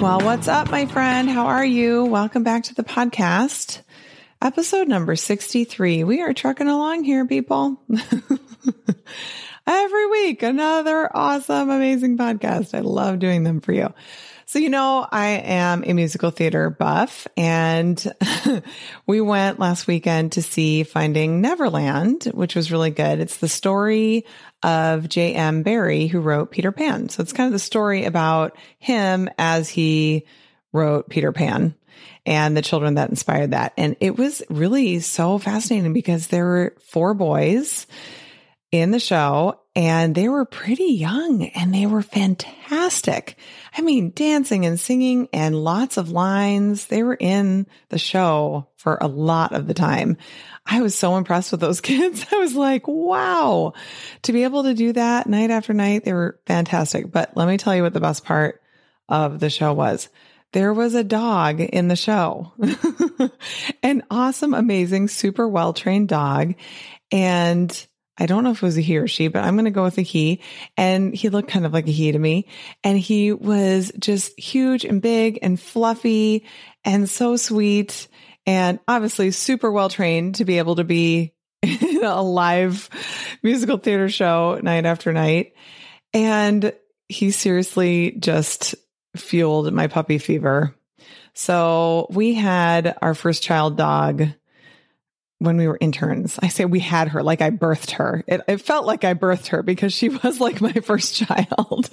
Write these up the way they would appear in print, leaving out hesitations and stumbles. Well, what's up, my friend? How are you? Welcome back to the podcast. Episode number 63. We are trucking along here, people. Every week, another awesome, amazing podcast. I love doing them for you. So, you know, I am a musical theater buff, and we went last weekend to see Finding Neverland, which was really good. It's the story of J.M. Barrie, who wrote Peter Pan. So it's kind of the story about him as he wrote Peter Pan and the children that inspired that. And it was really so fascinating because there were four boys in the show, and they were pretty young, and they were fantastic. I mean, dancing and singing and lots of lines. They were in the show for a lot of the time. I was so impressed with those kids. I was like, wow, to be able to do that night after night, they were fantastic. But let me tell you what the best part of the show was. There was a dog in the show, an awesome, amazing, super well-trained dog. And I don't know if it was a he or she, but I'm going to go with a he. And he looked kind of like a he to me. And he was just huge and big and fluffy and so sweet and obviously super well-trained to be able to be in a live musical theater show night after night. And he seriously just fueled my puppy fever. So we had our first child dog when we were interns. I say we had her, like I birthed her. It felt like I birthed her because she was like my first child.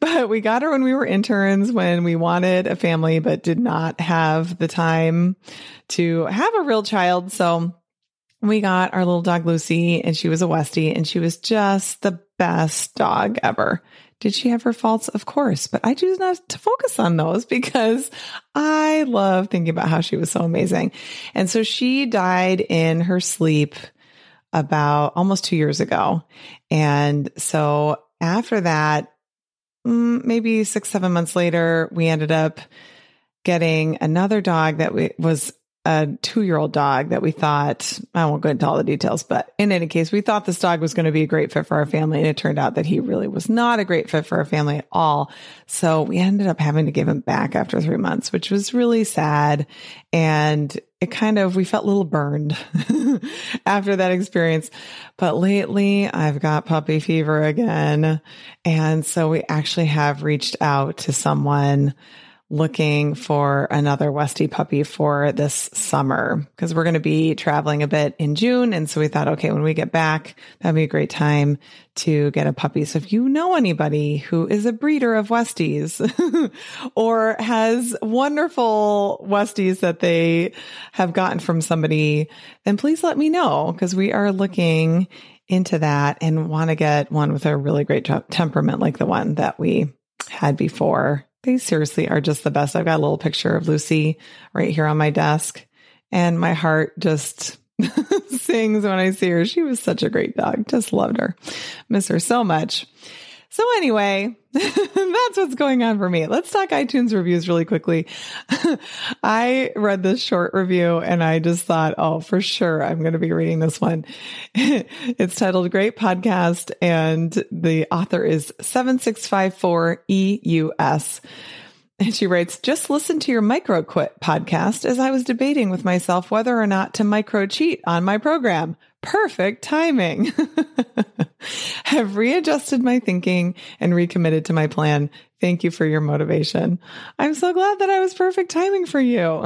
But we got her when we were interns, when we wanted a family, but did not have the time to have a real child. So we got our little dog, Lucy, and she was a Westie, and she was just the best dog ever. Did she have her faults? Of course, but I choose not to focus on those because I love thinking about how she was so amazing. And so she died in her sleep about almost 2 years ago. And so after that, maybe 6-7 months later, we ended up getting another dog that was a 2-year-old dog that we thought, I won't go into all the details, but in any case, we thought this dog was going to be a great fit for our family. And it turned out that he really was not a great fit for our family at all. So we ended up having to give him back after 3 months, which was really sad. And we felt a little burned after that experience. But lately I've got puppy fever again. And so we actually have reached out to someone looking for another Westie puppy for this summer, because we're going to be traveling a bit in June. And so we thought, okay, when we get back, that'd be a great time to get a puppy. So if you know anybody who is a breeder of Westies or has wonderful Westies that they have gotten from somebody, then please let me know, because we are looking into that and want to get one with a really great temperament like the one that we had before. They seriously are just the best. I've got a little picture of Lucy right here on my desk, and my heart just sings when I see her. She was such a great dog. Just loved her. Miss her so much. So anyway, that's what's going on for me. Let's talk iTunes reviews really quickly. I read this short review and I just thought, oh, for sure, I'm going to be reading this one. It's titled Great Podcast, and the author is 7654EUS. And she writes, just listen to your micro quit podcast as I was debating with myself whether or not to micro cheat on my program. Perfect timing. Have readjusted my thinking and recommitted to my plan. Thank you for your motivation. I'm so glad that I was perfect timing for you.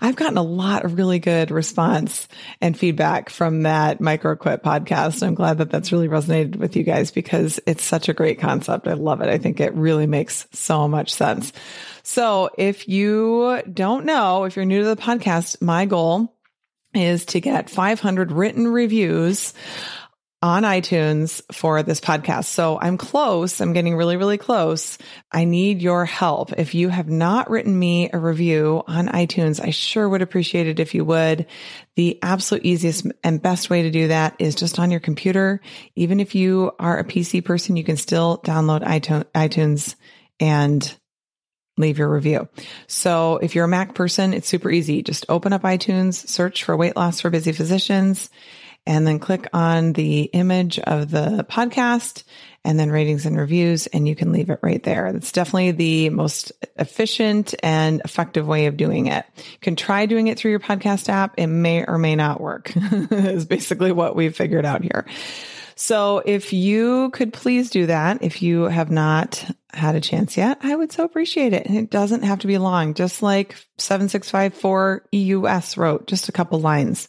I've gotten a lot of really good response and feedback from that micro quit podcast. I'm glad that that's really resonated with you guys, because it's such a great concept. I love it. I think it really makes so much sense. So if you don't know, if you're new to the podcast, my goal is to get 500 written reviews on iTunes for this podcast. So I'm close. I'm getting really, really close. I need your help. If you have not written me a review on iTunes, I sure would appreciate it if you would. The absolute easiest and best way to do that is just on your computer. Even if you are a PC person, you can still download iTunes and leave your review. So if you're a Mac person, it's super easy. Just open up iTunes, search for Weight Loss for Busy Physicians, and then click on the image of the podcast and then ratings and reviews, and you can leave it right there. That's definitely the most efficient and effective way of doing it. You can try doing it through your podcast app. It may or may not work is basically what we've figured out here. So if you could please do that, if you have not had a chance yet, I would so appreciate it. And it doesn't have to be long, just like 7654EUS wrote, just a couple lines.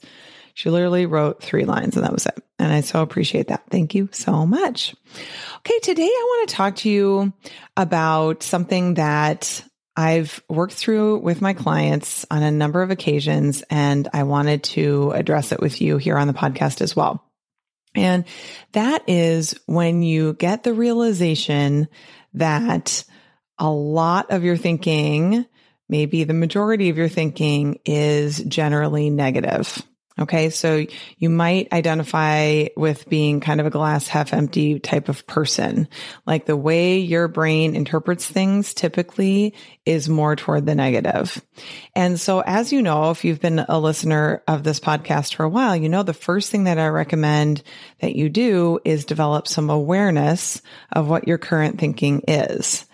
She literally wrote 3 lines, and that was it. And I so appreciate that. Thank you so much. Okay, today I want to talk to you about something that I've worked through with my clients on a number of occasions, and I wanted to address it with you here on the podcast as well. And that is when you get the realization that a lot of your thinking, maybe the majority of your thinking, is generally negative. Okay, so you might identify with being kind of a glass half empty type of person. Like, the way your brain interprets things typically is more toward the negative. And so, as you know, if you've been a listener of this podcast for a while, you know the first thing that I recommend that you do is develop some awareness of what your current thinking is.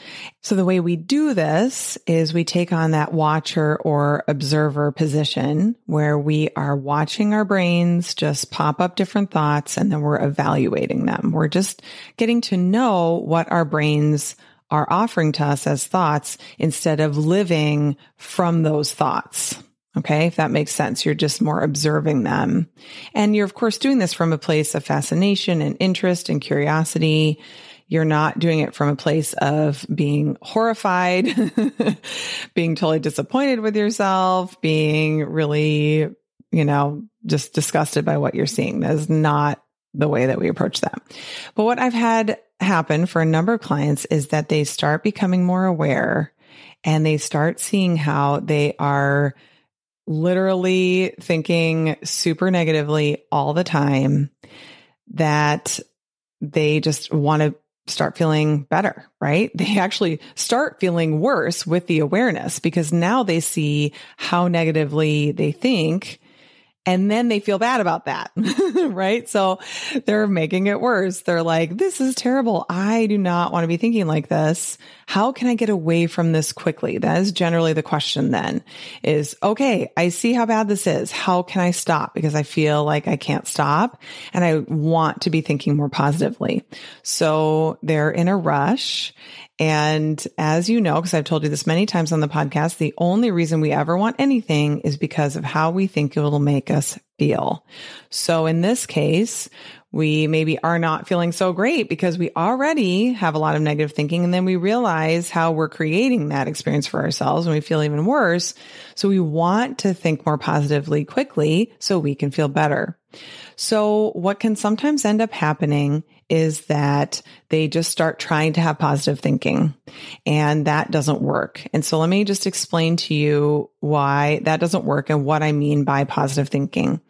So the way we do this is we take on that watcher or observer position, where we are watching our brains just pop up different thoughts, and then we're evaluating them. We're just getting to know what our brains are offering to us as thoughts instead of living from those thoughts. Okay, if that makes sense, you're just more observing them. And you're, of course, doing this from a place of fascination and interest and curiosity. You're not doing it from a place of being horrified, being totally disappointed with yourself, being really, just disgusted by what you're seeing. That is not the way that we approach that. But what I've had happen for a number of clients is that they start becoming more aware, and they start seeing how they are literally thinking super negatively all the time, that they just want to start feeling better, right? They actually start feeling worse with the awareness, because now they see how negatively they think, And then they feel bad about that, right? So they're making it worse. They're like, this is terrible. I do not want to be thinking like this. How can I get away from this quickly? That is generally the question then is, okay, I see how bad this is. How can I stop? Because I feel like I can't stop and I want to be thinking more positively. So they're in a rush. And as you know, because I've told you this many times on the podcast, the only reason we ever want anything is because of how we think it'll make us feel. So in this case, we maybe are not feeling so great because we already have a lot of negative thinking. And then we realize how we're creating that experience for ourselves and we feel even worse. So we want to think more positively quickly so we can feel better. So what can sometimes end up happening is that they just start trying to have positive thinking and that doesn't work. And so let me just explain to you why that doesn't work and what I mean by positive thinking.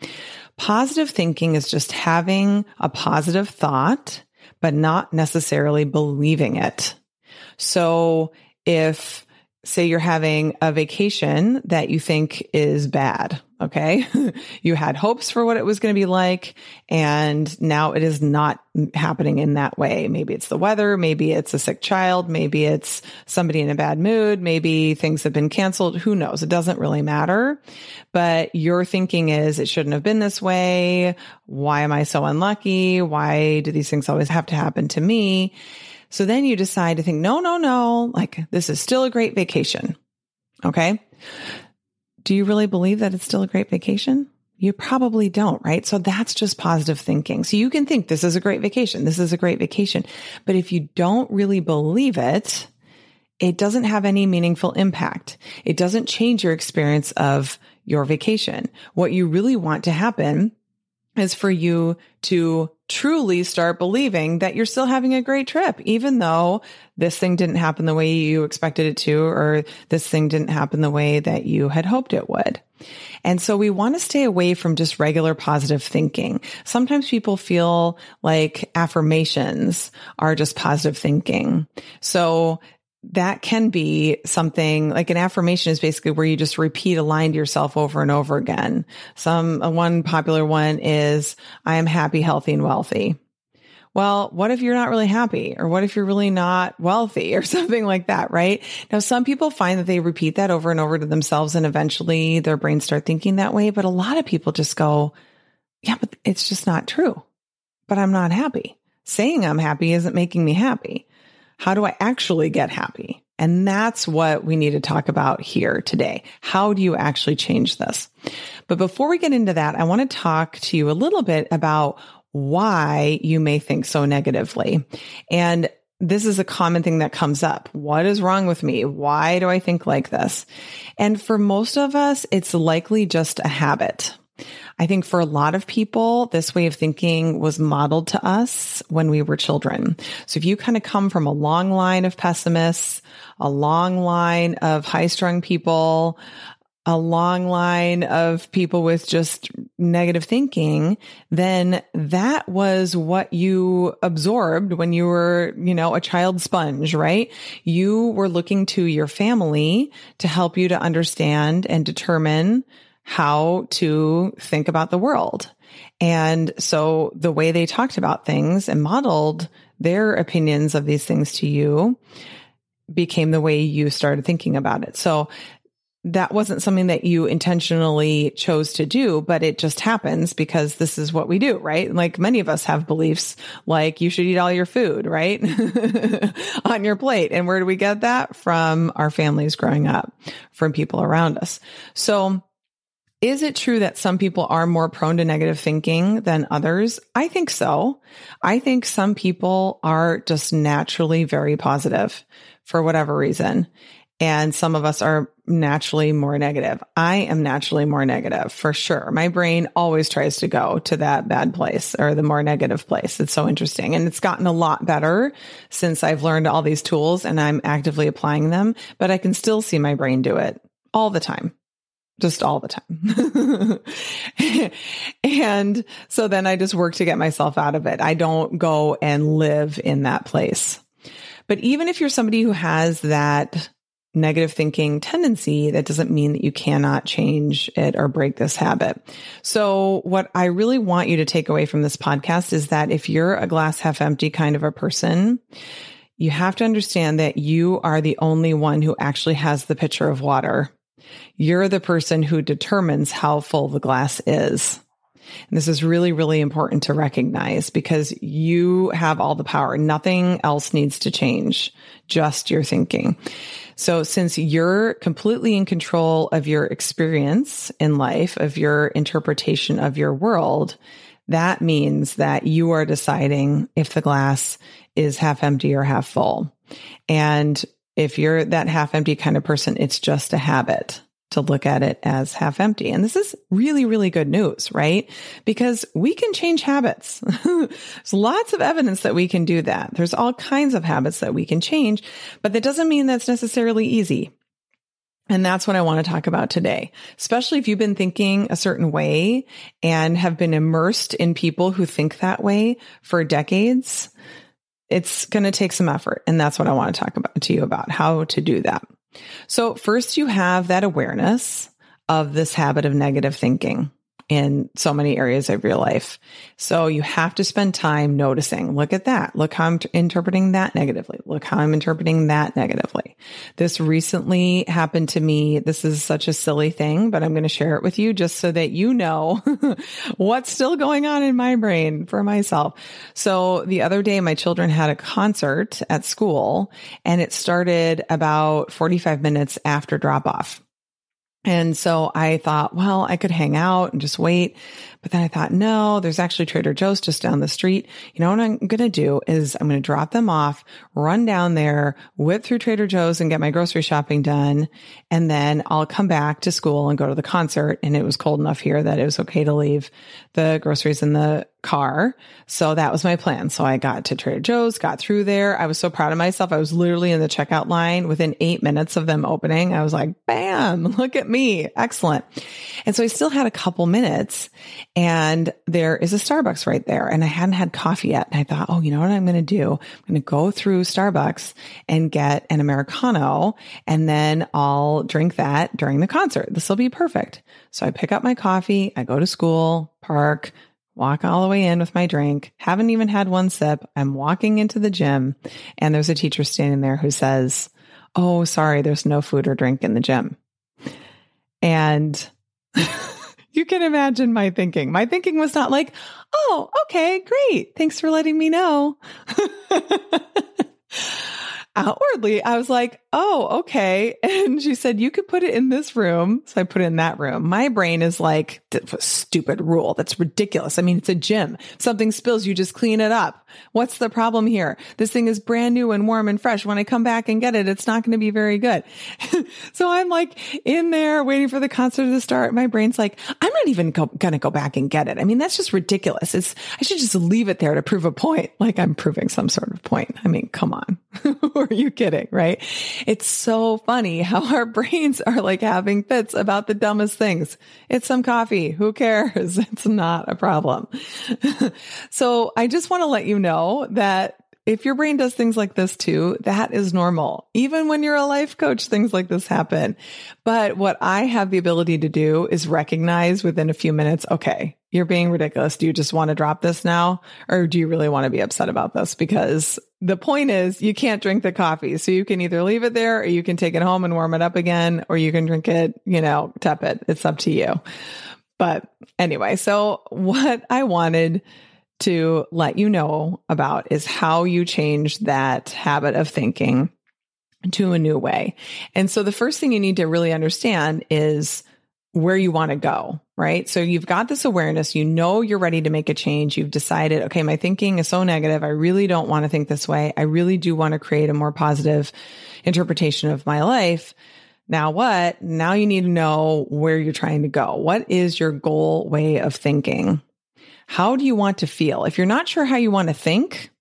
Positive thinking is just having a positive thought, but not necessarily believing it. So if, say, you're having a vacation that you think is bad, okay? You had hopes for what it was going to be like, and now it is not happening in that way. Maybe it's the weather. Maybe it's a sick child. Maybe it's somebody in a bad mood. Maybe things have been canceled. Who knows? It doesn't really matter. But your thinking is, it shouldn't have been this way. Why am I so unlucky? Why do these things always have to happen to me? So then you decide to think, no, like this is still a great vacation. Okay. Do you really believe that it's still a great vacation? You probably don't, right? So that's just positive thinking. So you can think this is a great vacation. This is a great vacation. But if you don't really believe it, it doesn't have any meaningful impact. It doesn't change your experience of your vacation. What you really want to happen is for you to truly start believing that you're still having a great trip, even though this thing didn't happen the way you expected it to, or this thing didn't happen the way that you had hoped it would. And so we want to stay away from just regular positive thinking. Sometimes people feel like affirmations are just positive thinking. So that can be something like an affirmation is basically where you just repeat a line to yourself over and over again. One popular one is, I am happy, healthy, and wealthy. Well, what if you're not really happy? Or what if you're really not wealthy or something like that, right? Now, some people find that they repeat that over and over to themselves and eventually their brains start thinking that way. But a lot of people just go, yeah, but it's just not true. But I'm not happy. Saying I'm happy isn't making me happy. How do I actually get happy? And that's what we need to talk about here today. How do you actually change this? But before we get into that, I want to talk to you a little bit about why you may think so negatively. And this is a common thing that comes up. What is wrong with me? Why do I think like this? And for most of us, it's likely just a habit. I think for a lot of people, this way of thinking was modeled to us when we were children. So if you kind of come from a long line of pessimists, a long line of high-strung people, a long line of people with just negative thinking, then that was what you absorbed when you were, a child sponge, right? You were looking to your family to help you to understand and determine how to think about the world. And so the way they talked about things and modeled their opinions of these things to you became the way you started thinking about it. So that wasn't something that you intentionally chose to do, but it just happens because this is what we do, right? Like many of us have beliefs like you should eat all your food, right? On your plate. And where do we get that? From our families growing up, from people around us. So is it true that some people are more prone to negative thinking than others? I think so. I think some people are just naturally very positive for whatever reason. And some of us are naturally more negative. I am naturally more negative for sure. My brain always tries to go to that bad place or the more negative place. It's so interesting. And it's gotten a lot better since I've learned all these tools and I'm actively applying them, but I can still see my brain do it all the time. Just all the time. And so then I just work to get myself out of it. I don't go and live in that place. But even if you're somebody who has that negative thinking tendency, that doesn't mean that you cannot change it or break this habit. So what I really want you to take away from this podcast is that if you're a glass half empty kind of a person, you have to understand that you are the only one who actually has the pitcher of water. You're the person who determines how full the glass is. And this is really, really important to recognize because you have all the power. Nothing else needs to change, just your thinking. So since you're completely in control of your experience in life, of your interpretation of your world, that means that you are deciding if the glass is half empty or half full. And if you're that half empty kind of person, it's just a habit to look at it as half empty. And this is really, really good news, right? Because we can change habits. There's lots of evidence that we can do that. There's all kinds of habits that we can change, but that doesn't mean that's necessarily easy. And that's what I want to talk about today, especially if you've been thinking a certain way and have been immersed in people who think that way for decades. It's going to take some effort. And that's what I want to talk about to you about how to do that. So first, you have that awareness of this habit of negative thinking in so many areas of your life. So you have to spend time noticing, look at that. Look how I'm interpreting that negatively. Look how I'm interpreting that negatively. This recently happened to me. This is such a silly thing, but I'm going to share it with you just so that you know what's still going on in my brain for myself. So the other day, my children had a concert at school and it started about 45 minutes after drop off. And so I thought, well, I could hang out and just wait. But then I thought, no, there's actually Trader Joe's just down the street. You know what I'm going to do is I'm going to drop them off, run down there, whip through Trader Joe's and get my grocery shopping done. And then I'll come back to school and go to the concert. And it was cold enough here that it was okay to leave the groceries in the car. So that was my plan. So I got to Trader Joe's, got through there. I was so proud of myself. I was literally in the checkout line within 8 minutes of them opening. I was like, bam, look at me. Excellent. And so I still had a couple minutes and there is a Starbucks right there. And I hadn't had coffee yet. And I thought, oh, you know what I'm going to do? I'm going to go through Starbucks and get an Americano and then I'll drink that during the concert. This will be perfect. So I pick up my coffee. I go to school, park, walk all the way in with my drink, haven't even had one sip. I'm walking into the gym and there's a teacher standing there who says, oh, sorry, there's no food or drink in the gym. And you can imagine my thinking. My thinking was not like, oh, okay, great. Thanks for letting me know. Outwardly, I was like, oh, okay. And she said, you could put it in this room. So I put it in that room. My brain is like, stupid rule. That's ridiculous. I mean, it's a gym. Something spills, you just clean it up. What's the problem here? This thing is brand new and warm and fresh. When I come back and get it, it's not going to be very good. So I'm like in there waiting for the concert to start. My brain's like, I'm not even going to go back and get it. I mean, that's just ridiculous. I should just leave it there to prove a point. Like I'm proving some sort of point. I mean, come on. Are you kidding? Right? It's so funny how our brains are like having fits about the dumbest things. It's some coffee. Who cares? It's not a problem. So I just want to let you know that if your brain does things like this too, that is normal. Even when you're a life coach, things like this happen. But what I have the ability to do is recognize within a few minutes, okay, you're being ridiculous. Do you just want to drop this now? Or do you really want to be upset about this? Because the point is you can't drink the coffee. So you can either leave it there or you can take it home and warm it up again, or you can drink it, tepid. It's up to you. But anyway, so what I wanted to let you know about is how you change that habit of thinking to a new way. And so the first thing you need to really understand is where you want to go, right? So you've got this awareness, you know, you're ready to make a change. You've decided, okay, my thinking is so negative. I really don't want to think this way. I really do want to create a more positive interpretation of my life. Now what? Now you need to know where you're trying to go. What is your goal way of thinking? How do you want to feel? If you're not sure how you want to think,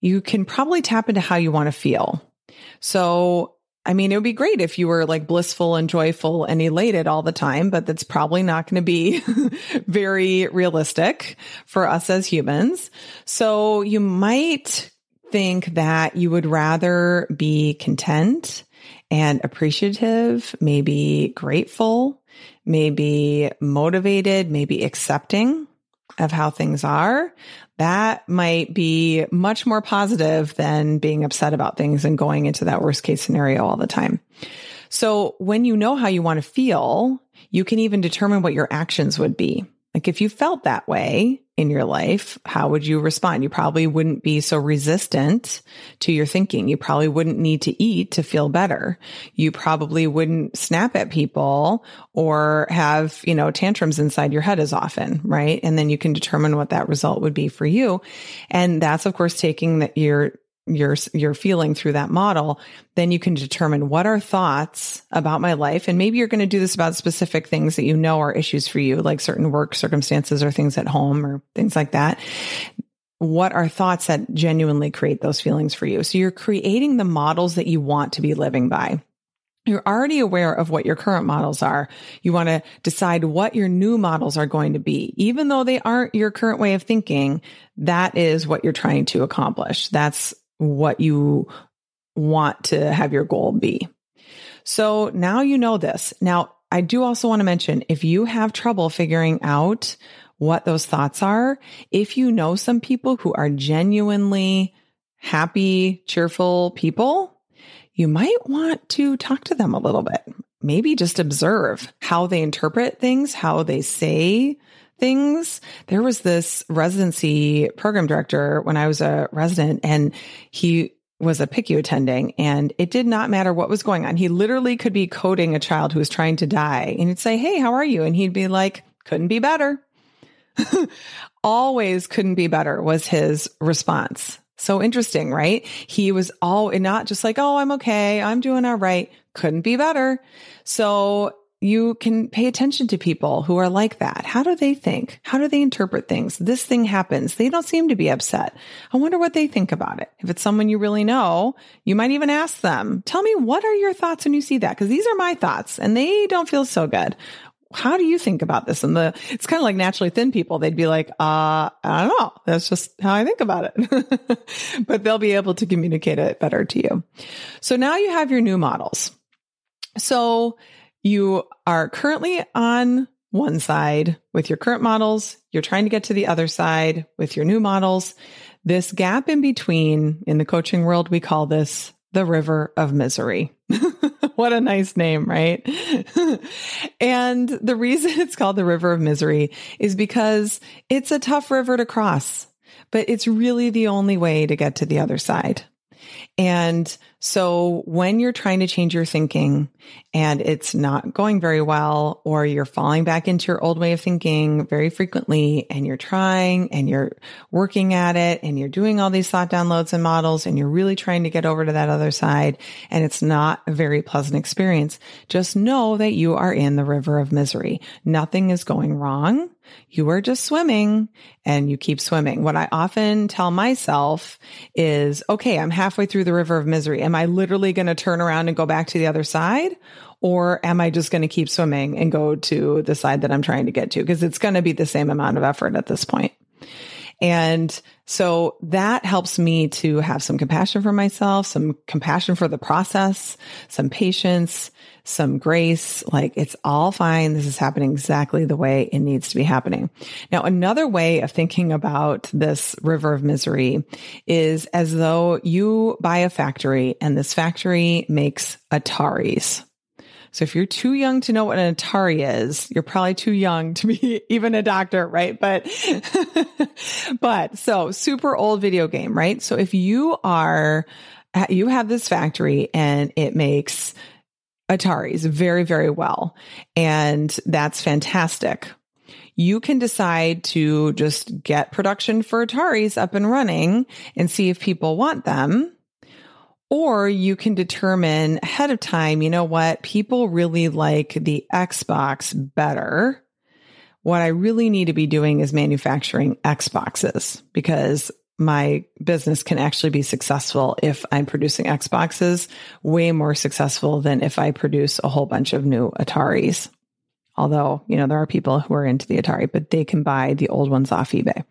you can probably tap into how you want to feel. So, I mean, it would be great if you were like blissful and joyful and elated all the time, but that's probably not going to be very realistic for us as humans. So you might think that you would rather be content and appreciative, maybe grateful, maybe motivated, maybe accepting of how things are, that might be much more positive than being upset about things and going into that worst case scenario all the time. So when you know how you want to feel, you can even determine what your actions would be. Like if you felt that way in your life, how would you respond? You probably wouldn't be so resistant to your thinking. You probably wouldn't need to eat to feel better. You probably wouldn't snap at people or have, you know, tantrums inside your head as often, right? And then you can determine what that result would be for you. And that's, of course, taking that your feeling through that model, then you can determine what are thoughts about my life. And maybe you're going to do this about specific things that you know are issues for you, like certain work circumstances or things at home or things like that. What are thoughts that genuinely create those feelings for you? So you're creating the models that you want to be living by. You're already aware of what your current models are. You want to decide what your new models are going to be. Even though they aren't your current way of thinking, that is what you're trying to accomplish. That's what you want to have your goal be. So now you know this. Now, I do also want to mention, if you have trouble figuring out what those thoughts are, if you know some people who are genuinely happy, cheerful people, you might want to talk to them a little bit. Maybe just observe how they interpret things, how they say things. There was this residency program director when I was a resident, and he was a PICU attending, and it did not matter what was going on. He literally could be coding a child who was trying to die, and he'd say, "Hey, how are you?" And he'd be like, "Couldn't be better." Always "couldn't be better" was his response. So interesting, right? He was all, and not just like, "Oh, I'm okay. I'm doing all right. Couldn't be better." So you can pay attention to people who are like that. How do they think? How do they interpret things? This thing happens. They don't seem to be upset. I wonder what they think about it. If it's someone you really know, you might even ask them, "Tell me, what are your thoughts when you see that? Because these are my thoughts and they don't feel so good. How do you think about this?" And it's kind of like naturally thin people. They'd be like, "I don't know. That's just how I think about it." But they'll be able to communicate it better to you. So now you have your new models. So you are currently on one side with your current models. You're trying to get to the other side with your new models. This gap in between, in the coaching world, we call this the river of misery. What a nice name, right? And the reason it's called the river of misery is because it's a tough river to cross, but it's really the only way to get to the other side. And so when you're trying to change your thinking and it's not going very well, or you're falling back into your old way of thinking very frequently, and you're trying and you're working at it and you're doing all these thought downloads and models, and you're really trying to get over to that other side, and it's not a very pleasant experience, just know that you are in the river of misery. Nothing is going wrong. You are just swimming, and you keep swimming. What I often tell myself is, okay, I'm halfway through the river of misery. Am I literally going to turn around and go back to the other side? Or am I just going to keep swimming and go to the side that I'm trying to get to? Because it's going to be the same amount of effort at this point. And so that helps me to have some compassion for myself, some compassion for the process, some patience, some grace. Like, it's all fine. This is happening exactly the way it needs to be happening. Now, another way of thinking about this river of misery is as though you buy a factory, and this factory makes Ataris. So if you're too young to know what an Atari is, you're probably too young to be even a doctor, right? But so super old video game, right? So if you have this factory and it makes Ataris very, very well, and that's fantastic. You can decide to just get production for Ataris up and running and see if people want them. Or you can determine ahead of time, you know what, people really like the Xbox better. What I really need to be doing is manufacturing Xboxes, because my business can actually be successful if I'm producing Xboxes, way more successful than if I produce a whole bunch of new Ataris. Although, you know, there are people who are into the Atari, but they can buy the old ones off eBay.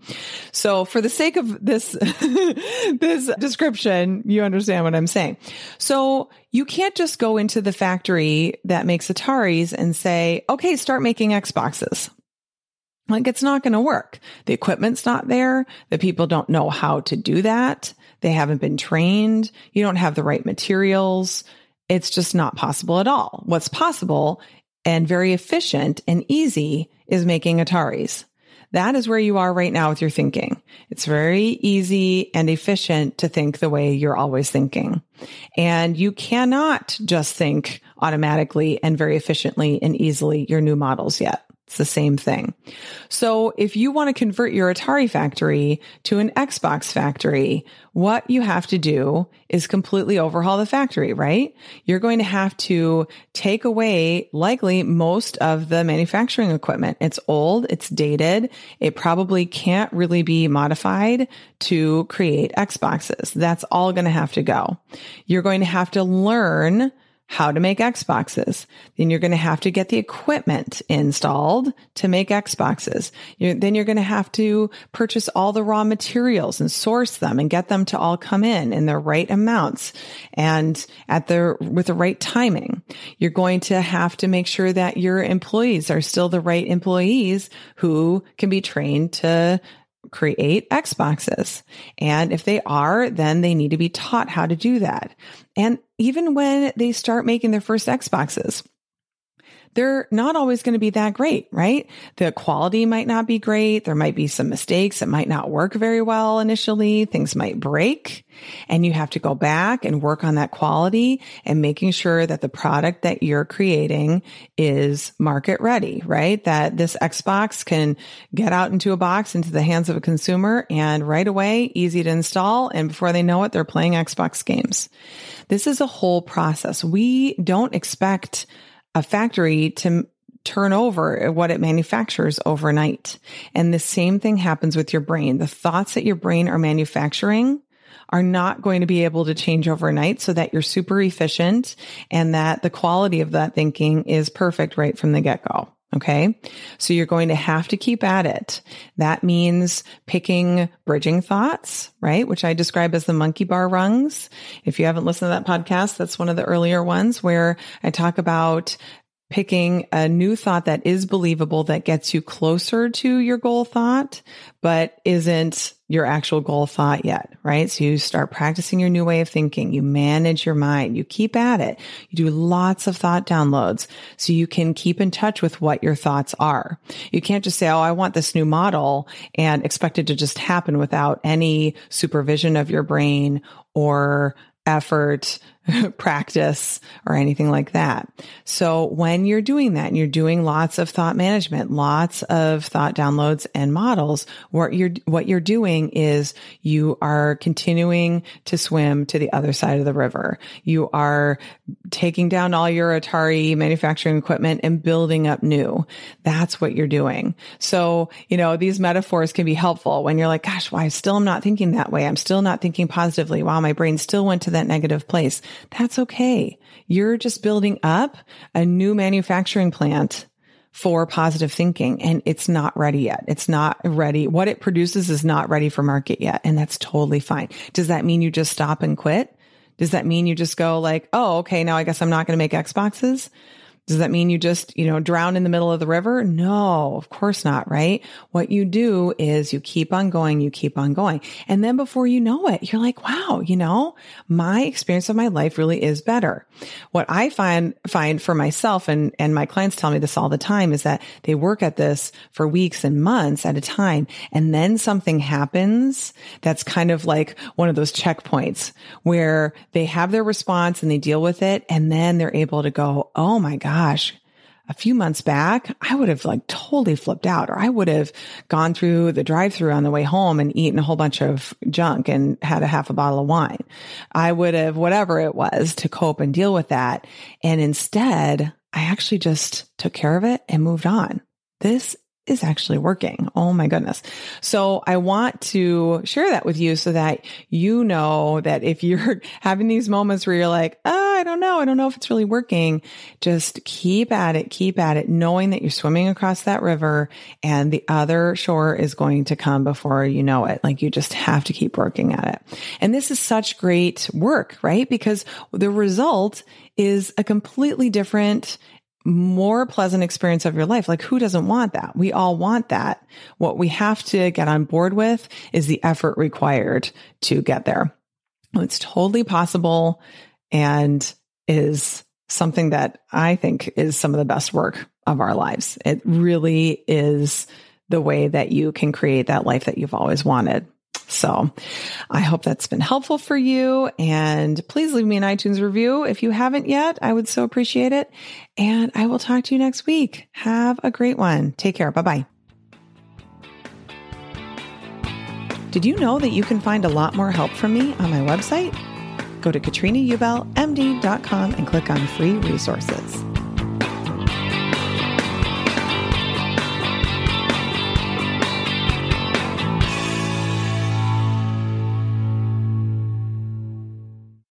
So for the sake of this, this description, you understand what I'm saying. So you can't just go into the factory that makes Ataris and say, okay, start making Xboxes. Like, it's not going to work. The equipment's not there. The people don't know how to do that. They haven't been trained. You don't have the right materials. It's just not possible at all. What's possible and very efficient and easy is making Ataris. That is where you are right now with your thinking. It's very easy and efficient to think the way you're always thinking. And you cannot just think automatically and very efficiently and easily your new models yet. It's the same thing. So if you want to convert your Atari factory to an Xbox factory, what you have to do is completely overhaul the factory, right? You're going to have to take away likely most of the manufacturing equipment. It's old, it's dated, it probably can't really be modified to create Xboxes. That's all going to have to go. You're going to have to learn how to make Xboxes. Then you're going to have to get the equipment installed to make Xboxes. Then you're going to have to purchase all the raw materials and source them and get them to all come in the right amounts and with the right timing. You're going to have to make sure that your employees are still the right employees who can be trained to create Xboxes. And if they are, then they need to be taught how to do that. And even when they start making their first Xboxes, they're not always going to be that great, right? The quality might not be great. There might be some mistakes. It might not work very well initially. Things might break. And you have to go back and work on that quality and making sure that the product that you're creating is market ready, right? That this Xbox can get out into a box, into the hands of a consumer, and right away, easy to install. And before they know it, they're playing Xbox games. This is a whole process. We don't expect a factory to turn over what it manufactures overnight. And the same thing happens with your brain. The thoughts that your brain are manufacturing are not going to be able to change overnight so that you're super efficient and that the quality of that thinking is perfect right from the get-go. Okay. So you're going to have to keep at it. That means picking bridging thoughts, right? Which I describe as the monkey bar rungs. If you haven't listened to that podcast, that's one of the earlier ones where I talk about picking a new thought that is believable, that gets you closer to your goal thought, but isn't your actual goal thought yet, right? So you start practicing your new way of thinking. You manage your mind. You keep at it. You do lots of thought downloads so you can keep in touch with what your thoughts are. You can't just say, oh, I want this new model and expect it to just happen without any supervision of your brain or effort, practice, or anything like that. So when you're doing that and you're doing lots of thought management, lots of thought downloads and models, what you're doing is you are continuing to swim to the other side of the river. You are taking down all your Atari manufacturing equipment and building up new. That's what you're doing. So, you know, these metaphors can be helpful when you're like, gosh, why still I'm not thinking that way. I'm still not thinking positively. Wow, my brain still went to that negative place. That's okay. You're just building up a new manufacturing plant for positive thinking, and it's not ready yet. It's not ready. What it produces is not ready for market yet, and that's totally fine. Does that mean you just stop and quit? Does that mean you just go like, oh, okay, now I guess I'm not going to make Xboxes? Does that mean you just, you know, drown in the middle of the river? No, of course not, right? What you do is you keep on going. And then before you know it, you're like, wow, you know, my experience of my life really is better. What I find for myself, and my clients tell me this all the time, is that they work at this for weeks and months at a time. And then something happens that's kind of like one of those checkpoints where they have their response and they deal with it. And then they're able to go, oh my God. Gosh, a few months back, I would have like totally flipped out, or I would have gone through the drive-thru on the way home and eaten a whole bunch of junk and had a half a bottle of wine. I would have whatever it was to cope and deal with that. And instead, I actually just took care of it and moved on. This is actually working. Oh my goodness. So I want to share that with you so that you know that if you're having these moments where you're like, oh, I don't know if it's really working, just keep at it, knowing that you're swimming across that river and the other shore is going to come before you know it. Like you just have to keep working at it. And this is such great work, right? Because the result is a completely different, more pleasant experience of your life. Like who doesn't want that? We all want that. What we have to get on board with is the effort required to get there. It's totally possible and is something that I think is some of the best work of our lives. It really is the way that you can create that life that you've always wanted. So I hope that's been helpful for you. And please leave me an iTunes review if you haven't yet. I would so appreciate it. And I will talk to you next week. Have a great one. Take care. Bye-bye. Did you know that you can find a lot more help from me on my website? Go to KatrinaUbellMD.com and click on free resources.